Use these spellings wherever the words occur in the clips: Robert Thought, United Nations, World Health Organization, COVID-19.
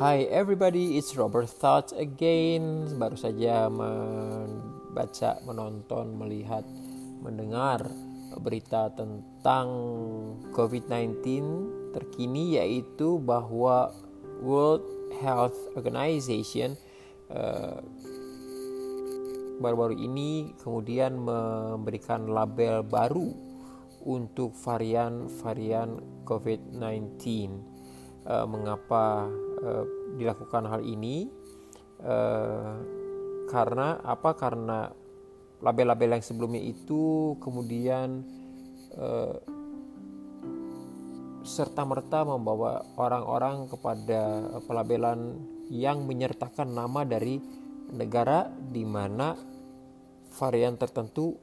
Hi everybody, it's Robert Thought again. Baru saja membaca, menonton, melihat, mendengar berita tentang COVID-19 terkini, yaitu bahwa World Health Organization baru-baru ini kemudian memberikan label baru untuk varian COVID-19. Mengapa dilakukan hal ini? Karena label-label yang sebelumnya itu kemudian serta-merta membawa orang-orang kepada pelabelan yang menyertakan nama dari negara di mana varian tertentu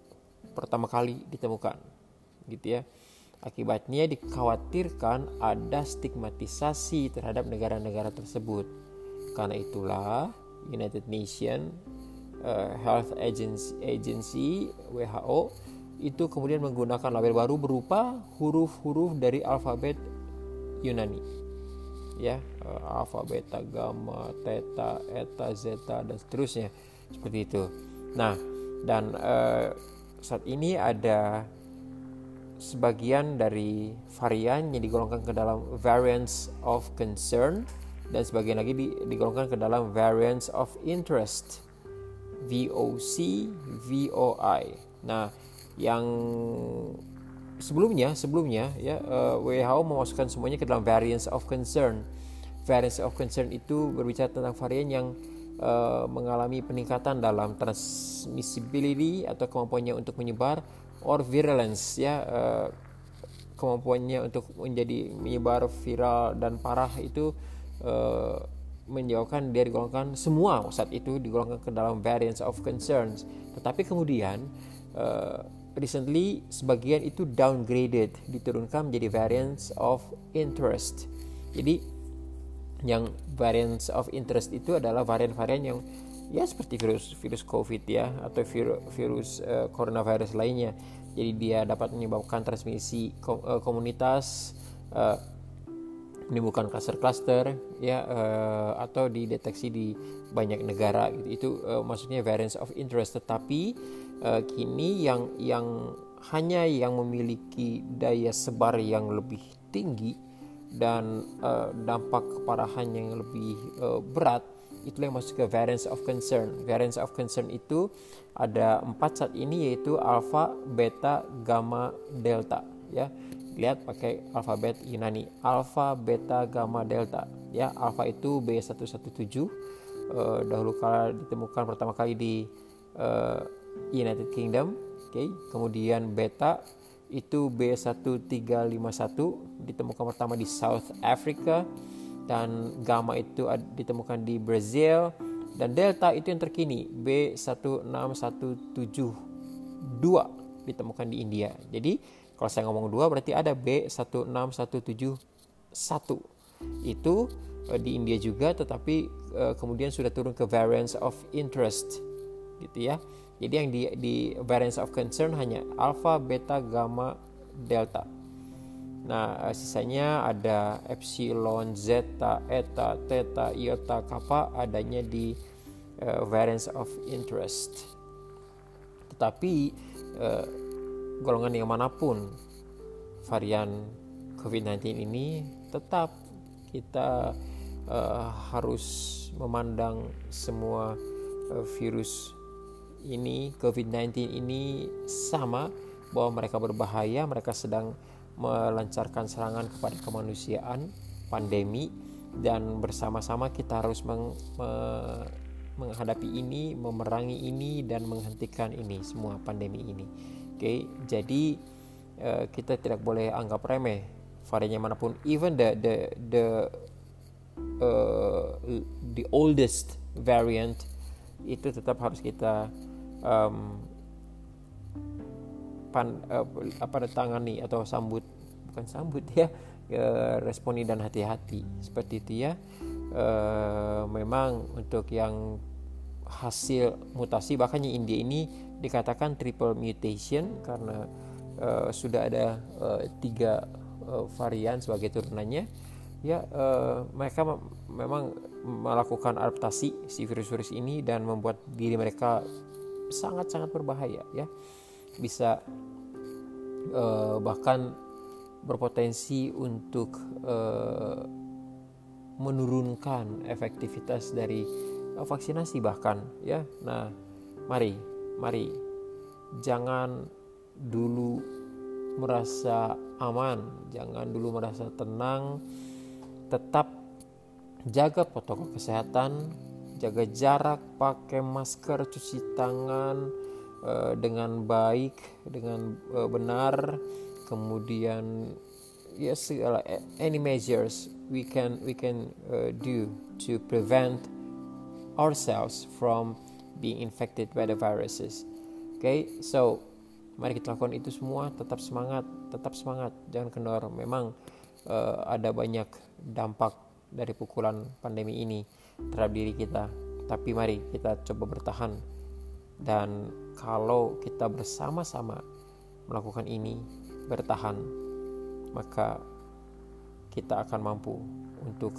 pertama kali ditemukan, gitu ya. Akibatnya dikhawatirkan ada stigmatisasi terhadap negara-negara tersebut. Karena itulah United Nations Health Agency WHO itu kemudian menggunakan label baru berupa huruf-huruf dari alfabet Yunani, ya, alfabet gamma, theta, eta, zeta, dan seterusnya, seperti itu. Nah, dan saat ini ada sebagian dari varian yang digolongkan ke dalam variants of concern dan sebagian lagi digolongkan ke dalam variants of interest, VOC, VOI. Nah, yang sebelumnya ya, WHO memasukkan semuanya ke dalam variants of concern. Variants of concern itu berbicara tentang varian yang mengalami peningkatan dalam transmissibility atau kemampuannya untuk menyebar, or virulence, ya, kemampuannya untuk menjadi menyebar viral dan parah itu menjauhkan dia digolongkan semua saat itu digolongkan ke dalam variants of concerns. Tetapi kemudian recently sebagian itu downgraded, diturunkan menjadi variants of interest. Jadi yang variants of interest itu adalah varian-varian yang ya seperti virus COVID ya, atau virus coronavirus lainnya. Jadi dia dapat menyebabkan transmisi komunitas, menimbulkan kluster-kluster ya, atau dideteksi di banyak negara gitu. Itu maksudnya variants of interest. Tetapi kini yang hanya yang memiliki daya sebar yang lebih tinggi dan dampak keparahan yang lebih berat, itulah yang masuk ke variants of concern. Variants of concern itu ada 4 saat ini, yaitu alpha, beta, gamma, delta. Ya, lihat pakai alfabet Yunani. Alpha, beta, gamma, delta. Ya, alpha itu B117. Dahulu kala ditemukan pertama kali di United Kingdom. Okay. Kemudian beta itu B1351 ditemukan pertama di South Africa. Dan gamma itu ditemukan di Brazil, dan delta itu yang terkini B16172 ditemukan di India. Jadi kalau saya ngomong 2 berarti ada B16171 itu di India juga, tetapi kemudian sudah turun ke variants of interest, gitu ya. Jadi yang di variants of concern hanya alpha, beta, gamma, delta. Nah, sisanya ada epsilon, zeta, eta, theta, iota, kappa adanya di variants of interest. Tetapi golongan yang manapun varian COVID-19 ini tetap kita harus memandang semua virus ini, COVID-19 ini sama, bahwa mereka berbahaya, mereka sedang melancarkan serangan kepada kemanusiaan, pandemi, dan bersama-sama kita harus menghadapi ini, memerangi ini, dan menghentikan ini semua pandemi ini. Okay? Jadi kita tidak boleh anggap remeh variannya manapun, even the oldest variant itu tetap harus kita tangani atau sambut ya, responi dan hati-hati seperti itu ya. Memang untuk yang hasil mutasi, bahkan India ini dikatakan triple mutation karena sudah ada 3 varian sebagai turunannya. ya mereka memang melakukan adaptasi si virus-virus ini dan membuat diri mereka sangat-sangat berbahaya, ya bisa bahkan berpotensi untuk menurunkan efektivitas dari vaksinasi bahkan, ya. Nah, mari jangan dulu merasa aman, jangan dulu merasa tenang, tetap jaga protokol kesehatan, jaga jarak, pakai masker, cuci tangan dengan baik, dengan benar, kemudian yes, any measures we can do to prevent ourselves from being infected by the viruses. Okay, so mari kita lakukan itu semua, tetap semangat, jangan kendor. Memang ada banyak dampak dari pukulan pandemi ini terhadap diri kita, tapi mari kita coba bertahan, dan kalau kita bersama-sama melakukan ini, bertahan, maka kita akan mampu untuk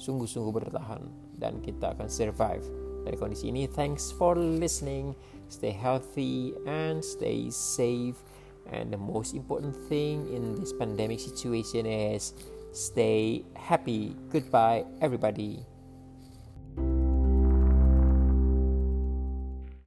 sungguh-sungguh bertahan, dan kita akan survive dari kondisi ini. Thanks for listening. Stay healthy and stay safe. And the most important thing in this pandemic situation is stay happy. Goodbye, everybody.